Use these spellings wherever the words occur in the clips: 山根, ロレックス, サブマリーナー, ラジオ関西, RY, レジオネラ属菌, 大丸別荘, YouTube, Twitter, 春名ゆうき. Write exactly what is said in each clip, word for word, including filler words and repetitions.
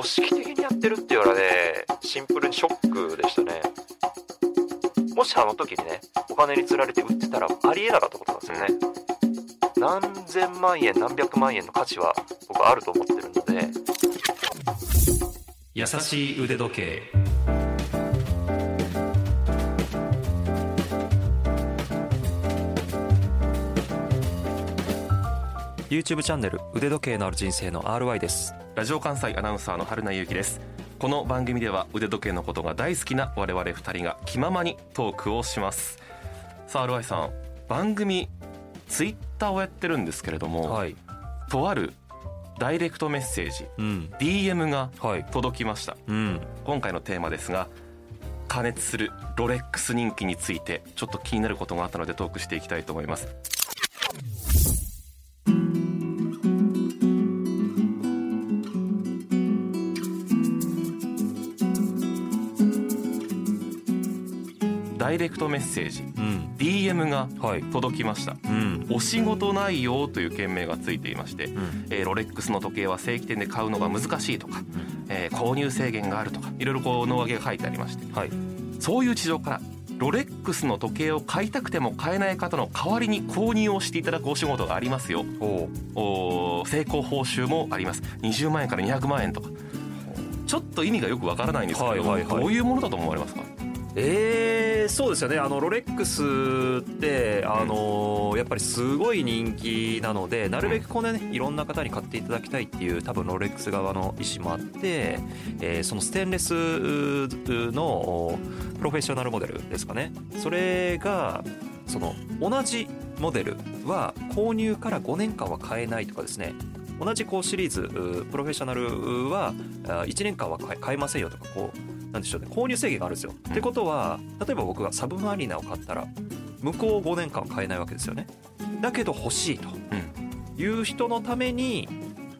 組織的にやってるっていうのはね、シンプルにショックでしたね。もしあの時にね、お金に釣られて売ってたらありえなかったことなんですよね。何千万円、何百万円の価値は僕はあると思ってるので。優しい腕時計。YouTube チャンネル腕時計のある人生の アールワイ です。ラジオ関西アナウンサーの春名ゆうきです。この番組では腕時計のことが大好きな我々ふたりが気ままにトークをします。さあ アールワイ さん、番組ツイッターをやってるんですけれども、はい、とあるダイレクトメッセージ、うん、ディーエム が届きました、はい、うん、今回のテーマですが、過熱するロレックス人気についてちょっと気になることがあったのでトークしていきたいと思います。ダイレクトメッセージ、うん、ディーエム が届きました、はい、うん、お仕事ないよという件名がついていまして、うん、えー、ロレックスの時計は正規店で買うのが難しいとか、うん、えー、購入制限があるとか、いろいろこう脳上げが書いてありまして、はい、そういう事情からロレックスの時計を買いたくても買えない方の代わりに購入をしていただくお仕事がありますよ。おお、成功報酬もあります。にじゅうまんえんからにひゃくまんえんとか、ちょっと意味がよくわからないんですけど、はいはいはい、どういうものだと思われますか？えー、そうですよね。あのロレックスって、あのー、やっぱりすごい人気なので、なるべくこの、ね、いろんな方に買っていただきたいっていう多分ロレックス側の意思もあって、えー、そのステンレスのプロフェッショナルモデルですかね、それがその同じモデルは購入からごねんかんは買えないとかですね、同じこうシリーズプロフェッショナルはいちねんかんは買えませんよとか、こうなんでしょうね、購入制限があるんですよ、うん、ってことは例えば僕がサブマリーナを買ったら向こうごねんかんは買えないわけですよね。だけど欲しいという人のために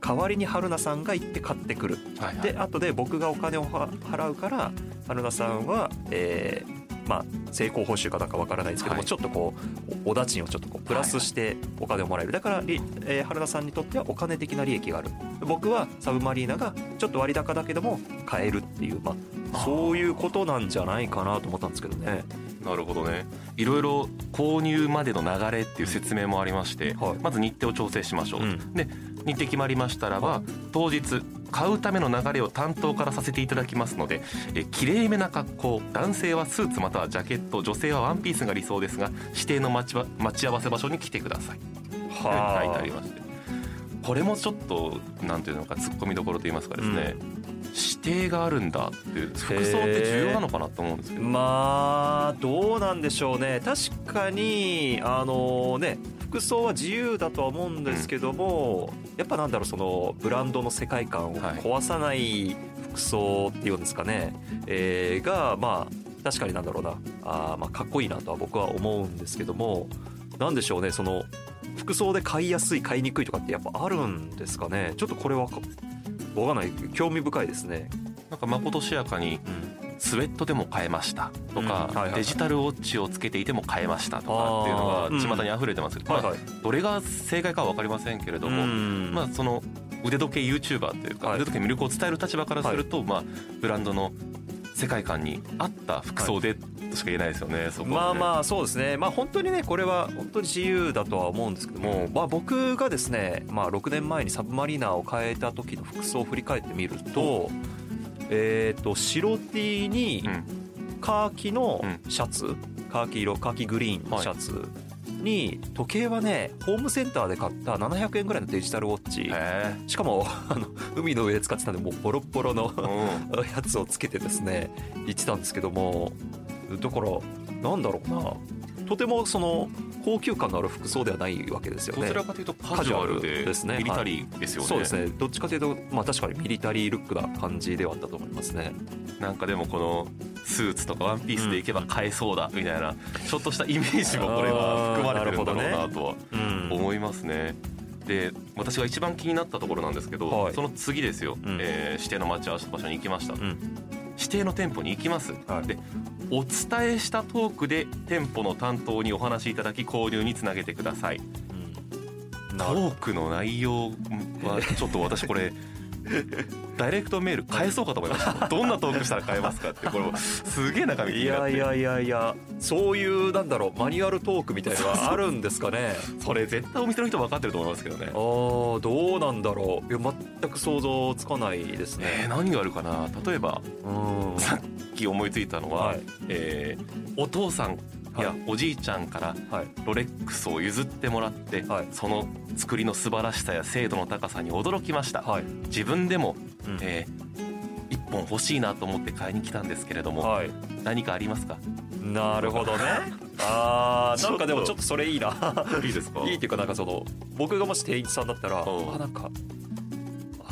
代わりに春菜さんが行って買ってくる、はいはい、で後で僕がお金を払うから春菜さんは、えーまあ、成功報酬かなんかわからないですけども、はい、ちょっとこうお駄賃をちょっとこうプラスしてお金をもらえる、だから、えー、春菜さんにとってはお金的な利益がある、僕はサブマリーナがちょっと割高だけども買えるっていう、まあそういうことなんじゃないかなと思ったんですけどね。なるほどね。いろいろ購入までの流れっていう説明もありまして、はい、まず日程を調整しましょう、うん、で日程決まりましたらば、はい、当日買うための流れを担当からさせていただきますので、えきれいめな格好、男性はスーツまたはジャケット、女性はワンピースが理想ですが指定の待ち、待ち合わせ場所に来てくださいは書いてありまして、これもちょっとなんていうのか突っ込みどころと言いますかですね、うん、指定があるんだっていう服装って重要なのかなと思うんですけど、えー、まあどうなんでしょうね。確かにあのね、服装は自由だとは思うんですけども、うん、やっぱなんだろう、そのブランドの世界観を壊さない服装っていうんですかね、はい、えー、がまあ確かになんだろうな、あ、まあかっこいいなとは僕は思うんですけども、なんでしょうね、その服装で買いやすい買いにくいとかってやっぱあるんですかね。ちょっとこれはわからない、興味深いですね。なんかまことしやかに、うん、スウェットでも買えましたとか、うん、はいはいはい、デジタルウォッチをつけていても買えましたとかっていうのが巷にあふれてますけど、うん、まあ、どれが正解かは分かりませんけれども、うん、まあ、その腕時計 YouTuber というか、はい、腕時計魅力を伝える立場からすると、はい、まあ、ブランドの世界観に合った服装で、はい、としか言えないですよね。そこはね、まあまあそうですね、まあ、本当にね、これは本当に自由だとは思うんですけども、まあ、僕がですね、まあ、ろくねんまえにサブマリーナを変えた時の服装を振り返ってみると、えーと白 T にカーキのシャツ、カーキ色、カーキグリーンのシャツに、時計はねホームセンターで買ったななひゃくえんぐらいのデジタルウォッチ、しかもあの海の上で使ってたんでもうボロッボロのやつをつけてですね行ってたんですけども、だからなんだろうな、とてもその高級感のある服装ではないわけですよね。どちらかというとカジュアルでミリタリーですよね、はい、そうですね、どっちかというと、まあ、確かにミリタリールックな感じではあったと思いますね。なんかでもこのスーツとかワンピースでいけば買えそうだみたいな、うん、ちょっとしたイメージもこれは含まれてるんだろうなとは思いますね。で私が一番気になったところなんですけど、はい、その次ですよ、うん、えー、指定の待ち合わせ場所に行きました、うん、指定の店舗に行きます、はい、でお伝えしたトークで店舗の担当にお話しいただき購入につなげてください、うん、トークの内容はちょっと私これダイレクトメール返そうかと思いました。どんなトークしたら返ますかって、これもすげえ中身気になって、いやいやいやいや、そういうなんだろうマニュアルトークみたいなのはあるんですかね。それ絶対お店の人分かってると思いますけどね。あー、どうなんだろう、いや全く想像つかないですね、えー、何があるかな。例えばうん、さっき思いついたのは、はい、えー、お父さんいやおじいちゃんからロレックスを譲ってもらって、はい、その作りの素晴らしさや精度の高さに驚きました、はい、自分でも、うん、えー、いっぽん欲しいなと思って買いに来たんですけれども、はい、何かありますか。なるほどね。あー、なんかでもちょっとそれいいな。いいですか。いいっていうか、なんかその僕がもし店員さんだったら、あ、なんか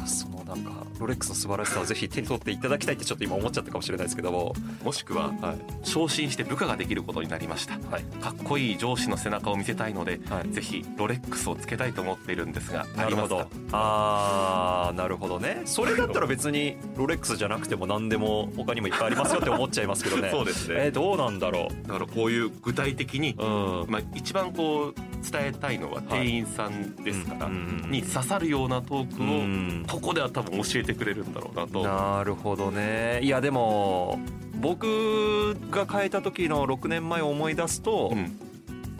そのなんかロレックスの素晴らしさをぜひ手に取っていただきたいってちょっと今思っちゃったかもしれないですけども、もしくは、はい、昇進して部下ができることになりました、はい、かっこいい上司の背中を見せたいので、はい、ぜひロレックスをつけたいと思っているんですが、なるほど、ありますか。あー、なるほどね。それだったら別にロレックスじゃなくても何でも他にもいっぱいありますよって思っちゃいますけどね。そうですね、えー、どうなんだろう。だからこういう具体的に、うん、まあ、一番こう伝えたいのは店員さんですから、はい、うん、に刺さるようなトークを、うん、ここでは多分教えてくれるんだろうなと。なるほどね。いやでも僕が変えた時のろくねんまえを思い出すと、うん、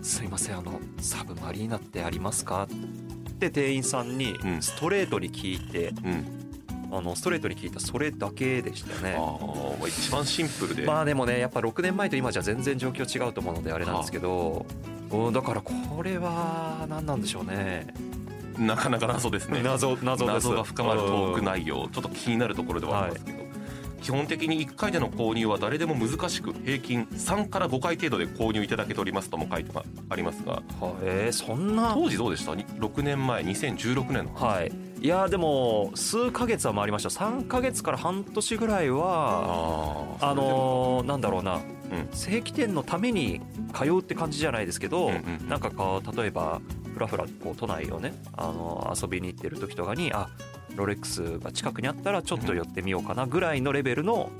すいません、あのサブマリーナってありますかって店員さんにストレートに聞いて、うん、あのストレートに聞いた、それだけでしたね。ああ、一番シンプルで。まあでもね、やっぱろくねんまえと今じゃ全然状況違うと思うのであれなんですけど、うん、だからこれは何なんでしょうね。なかなか謎ですね。謎、謎です。謎が深まるトーク内容、ちょっと気になるところではありますけど、はい、基本的にいっかいでの購入は誰でも難しく、平均さんからごかい程度で購入いただけておりますとも書いてありますが、はい、えー、そんな当時どうでした。ろくねんまえにせんじゅうろくねんの話、はい、いやでも数ヶ月は回りました。さんかげつから半年ぐらいは、あ、あのー、なんだろうな、うん、正規店のために通うって感じじゃないですけど、うんうんうん、なんかこう例えばふらふらこう都内をね、あの遊びに行ってる時とかに、あ、ロレックスが近くにあったらちょっと寄ってみようかなぐらいのレベルの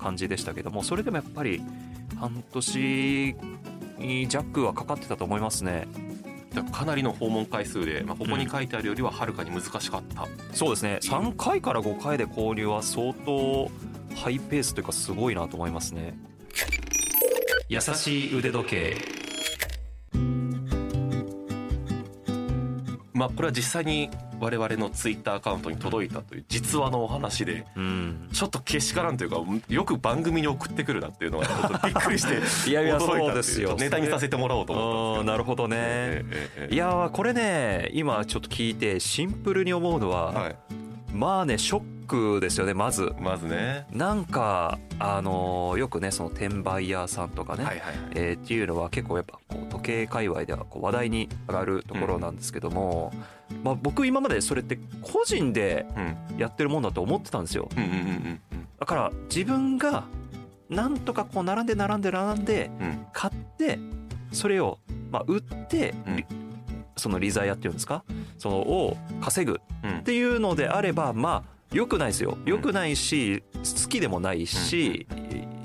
感じでしたけども、それでもやっぱり半年弱はかかってたと思いますね。かなりの訪問回数で、まあ、ここに書いてあるよりははるかに難しかった、うん、そうですね。さんかいからごかいで購入は相当ハイペースというかすごいなと思いますね。優しい腕時計、まあ、これは実際に我々のツイッターアカウントに届いたという実話のお話で、ちょっとけしからんというか、よく番組に送ってくるなっていうのはちょっとびっくりしていやいやそうですよ、ネタにさせてもらおうと思ったんですけど。なるほどね。いやこれね、今ちょっと聞いてシンプルに思うのは、まあね、ショックですよね。まずまずね、なんかあのよくね、その転売屋さんとかね、えっていうのは結構やっぱこう時計界隈ではこう話題に上がるところなんですけども、まあ僕今までそれって個人でやってるもんだと思ってたんですよ。だから自分がなんとかこう並んで並んで並んで買って、それをまあ売って、その利ザヤっていうんですか、そのを稼ぐっていうのであれば、まあ良くないですよ。良くないし、好きでもないし、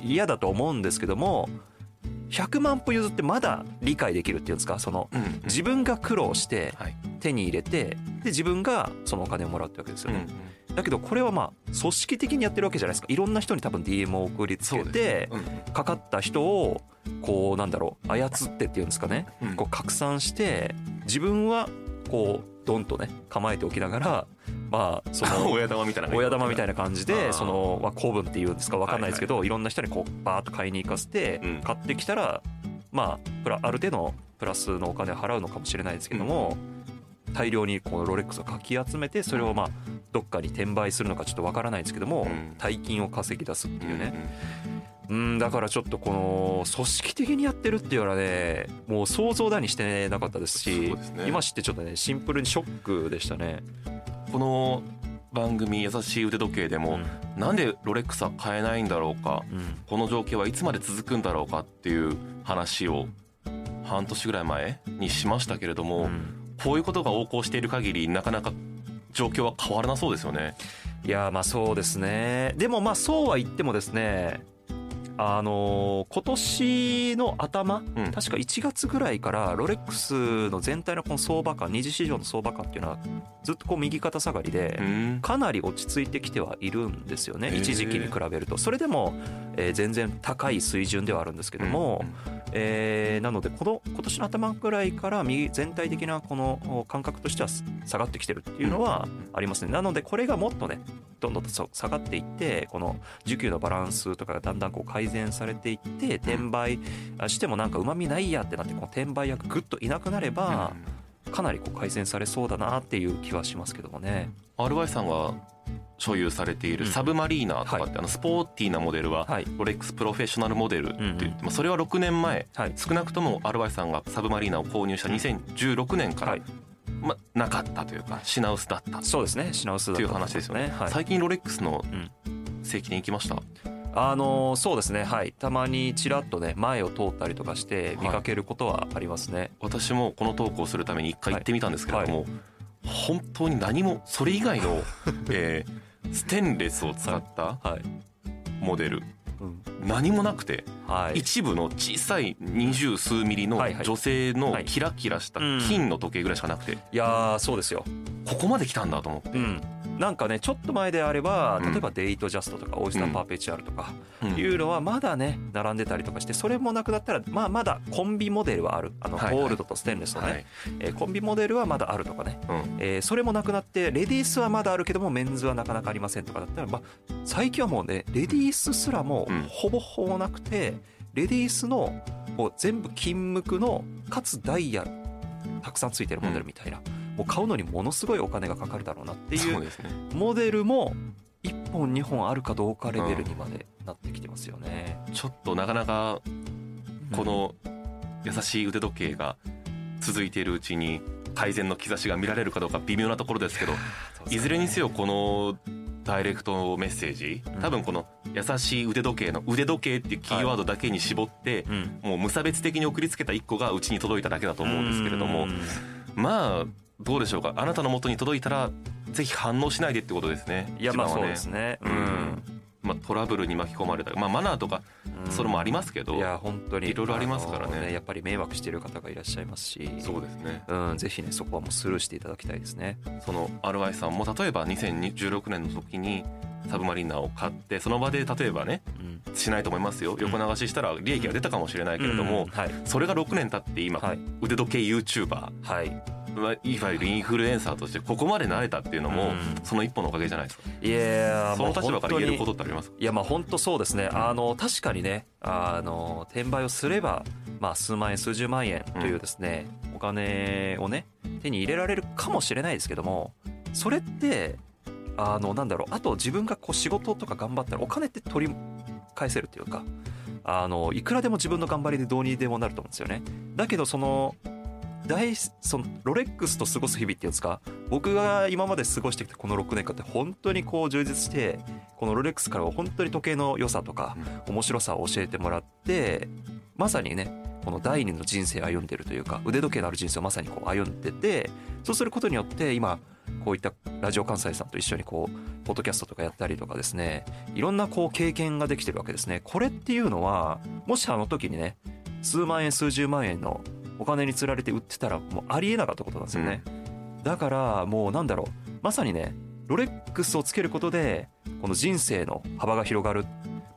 嫌だと思うんですけども、ひゃくまんぽ譲ってまだ理解できるっていうんですか、その自分が苦労して手に入れて、で自分がそのお金をもらうってわけですよね。だけどこれはまあ組織的にやってるわけじゃないですか。いろんな人に多分 ディーエム を送りつけて、かかった人をこうなんだろう、操ってっていうんですかね、こう拡散して、自分はこうドンとね構えておきながら、まあその親玉みたいな親玉みたいな感じで、その公文っていうんですか、分かんないですけど、いろんな人にこうバーッと買いに行かせて、買ってきたらまあある程度プラスのお金を払うのかもしれないですけども、大量にこのロレックスをかき集めて、それをまあどっかに転売するのかちょっと分からないですけども、大金を稼ぎ出すっていうね。うん、だからちょっとこの組織的にやってるっていうのはね、もう想像だにしてなかったですし、そうですね、今知ってちょっとねシンプルにショックでしたね。この番組優しい腕時計でも、うん、なんでロレックスは買えないんだろうか、うん、この情景はいつまで続くんだろうかっていう話を半年ぐらい前にしましたけれども、うん、こういうことが横行している限りなかなか状況は変わらなそうですよね。いやまあそうですね。でもまあそうは言ってもですね、あのー、今年の頭、うん、確かいちがつぐらいからロレックスの全体のこの相場感、二次市場の相場感っていうのはずっとこう右肩下がりで、うん、かなり落ち着いてきてはいるんですよね、一時期に比べると。それでも、えー、全然高い水準ではあるんですけども、うんうん、えー、なのでこの今年の頭ぐらいから右全体的なこの感覚としては下がってきてるっていうのはありますね。なのでこれがもっとねどんどんと下がっていって、この需給のバランスとかがだんだんこう改善されていって、転売してもなんかうまみないやってなって、この転売役ぐっといなくなればかなりこう改善されそうだなっていう気はしますけどもね。 アールワイ さんは所有されているサブマリーナとかって、あのスポーティーなモデルはロレックスプロフェッショナルモデルって言って、それはろくねんまえ、少なくとも アールワイ さんがサブマリーナを購入したにせんじゅうろくねんからまなかったというか、品薄だったそうですね、品薄だったという話ですよね。最近ロレックスの正規に行きました。あのー、そうですね、はい、たまにちらっとね前を通ったりとかして見かけることはありますね、はい、私もこのトークをするために一回行ってみたんですけれども、はいはい、本当に何もそれ以外のえーステンレスを使ったモデル、はいはい、何もなくて、はい、一部の小さい二十数ミリの女性のキラキラした金の時計ぐらいしかなくて、いやそうですよ、ここまで来たんだと思って、うん、なんかねちょっと前であれば、例えばデイトジャストとかオイスターパーペチュアルとかいうのはまだね並んでたりとかして、それもなくなったら、まあまだコンビモデルはある、あのゴールドとステンレスのね、はいはい、えー、コンビモデルはまだあるとかね、うん、えー、それもなくなって、レディースはまだあるけどもメンズはなかなかありませんとかだったら、まあ最近はもうねレディースすらもほぼほぼなくて、レディースのこう全部金無垢のかつダイヤたくさんついてるモデルみたいな、うん、もう買うのにものすごいお金がかかるだろうなっていうモデルもいっぽんにほんあるかどうかレベルにまでなってきてますよね、うん、ちょっとなかなかこの優しい腕時計が続いているうちに改善の兆しが見られるかどうか微妙なところですけど、いずれにせよこのダイレクトメッセージ、多分この優しい腕時計の腕時計っていうキーワードだけに絞ってもう無差別的に送りつけたいっこがうちに届いただけだと思うんですけれども、まあどうでしょうか、あなたの元に届いたらぜひ反応しないでってことですね。いや、まあそうですね、うん、まあ、トラブルに巻き込まれた、まあ、マナーとかそれもありますけど、うん、いや本当にいろいろありますからね、やっぱり迷惑している方がいらっしゃいますし、そうですね、うん、ぜひねそこはもうスルーしていただきたいですね。その アールワイ さんも例えばにせんじゅうろくねんの時にサブマリーナを買って、その場で例えばね、うん、しないと思いますよ、横流ししたら利益が出たかもしれないけれども、うんうん、はい、それがろくねん経って今、はい、腕時計 YouTuber、はい、いわゆるインフルエンサーとしてここまで慣れたっていうのもその一歩のおかげじゃないですか、うん、いやその立場から言えることってありますか。いやまあ本当そうですね、あの確かにね、あの転売をすれば、まあ、数万円数十万円というですね、うん、お金をね手に入れられるかもしれないですけども、それってあのなんだろう、あと自分がこう仕事とか頑張ったらお金って取り返せるっていうか、あのいくらでも自分の頑張りでどうにでもなると思うんですよね。だけどその大そのロレックスと過ごす日々っていうんですか、僕が今まで過ごしてきたこのろくねんかんって本当にこう充実して、このロレックスからは本当に時計の良さとか面白さを教えてもらって、まさにねこの第二の人生を歩んでるというか、腕時計のある人生をまさにこう歩んでて、そうすることによって今こういったラジオ関西さんと一緒にこうポッドキャストとかやったりとかですね、いろんなこう経験ができてるわけですね。これっていうのはもしあの時にね数万円数十万円のお金に釣られて売ってたらもうありえなかったことなんですよね、うん、だからもうなんだろう、まさにねロレックスをつけることでこの人生の幅が広がる、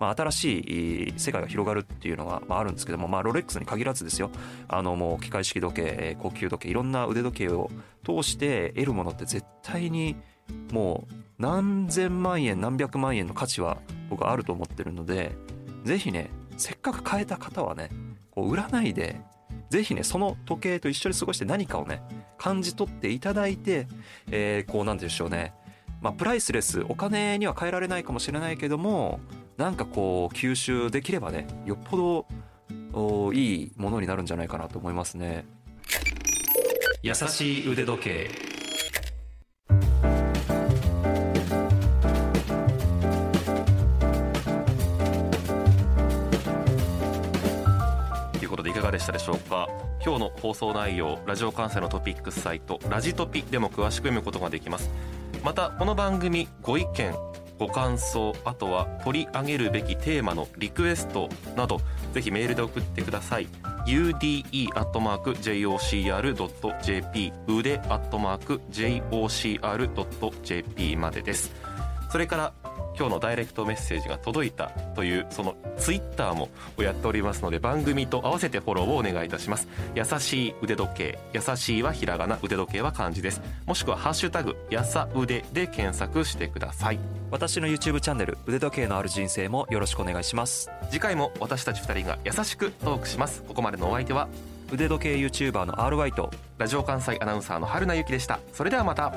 まあ、新しい世界が広がるっていうのがあるんですけども、まあロレックスに限らずですよ、あのもう機械式時計、高級時計、いろんな腕時計を通して得るものって絶対にもう何千万円何百万円の価値は僕はあると思ってるので、ぜひねせっかく買えた方はねこう売らないで、ぜひねその時計と一緒に過ごして何かをね感じ取っていただいて、えこうなんでしょうね、まあプライスレス、お金には換えられないかもしれないけども、なんかこう吸収できればねよっぽどいいものになるんじゃないかなと思いますね。優しい腕時計。でしたでしょうか。今日の放送内容、ラジオ関西のトピックスサイトラジトピでも詳しく読むことができます。またこの番組ご意見ご感想、あとは取り上げるべきテーマのリクエストなど、ぜひメールで送ってください。 ユーディーイーアットマークジェイオーシーアールドットジェイピー ウデアットマークジェイオーシーアールドットジェイピー までです。それから今日のダイレクトメッセージが届いたというそのツイッターもやっておりますので、番組と合わせてフォローをお願いいたします。優しい腕時計、優しいはひらがな、腕時計は漢字です。もしくはハッシュタグやさうでで検索してください。私の YouTube チャンネル腕時計のある人生もよろしくお願いします。次回も私たちふたりが優しくトークします。ここまでのお相手は腕時計 YouTuber の アールワイ とラジオ関西アナウンサーの春名由紀でした。それではまた。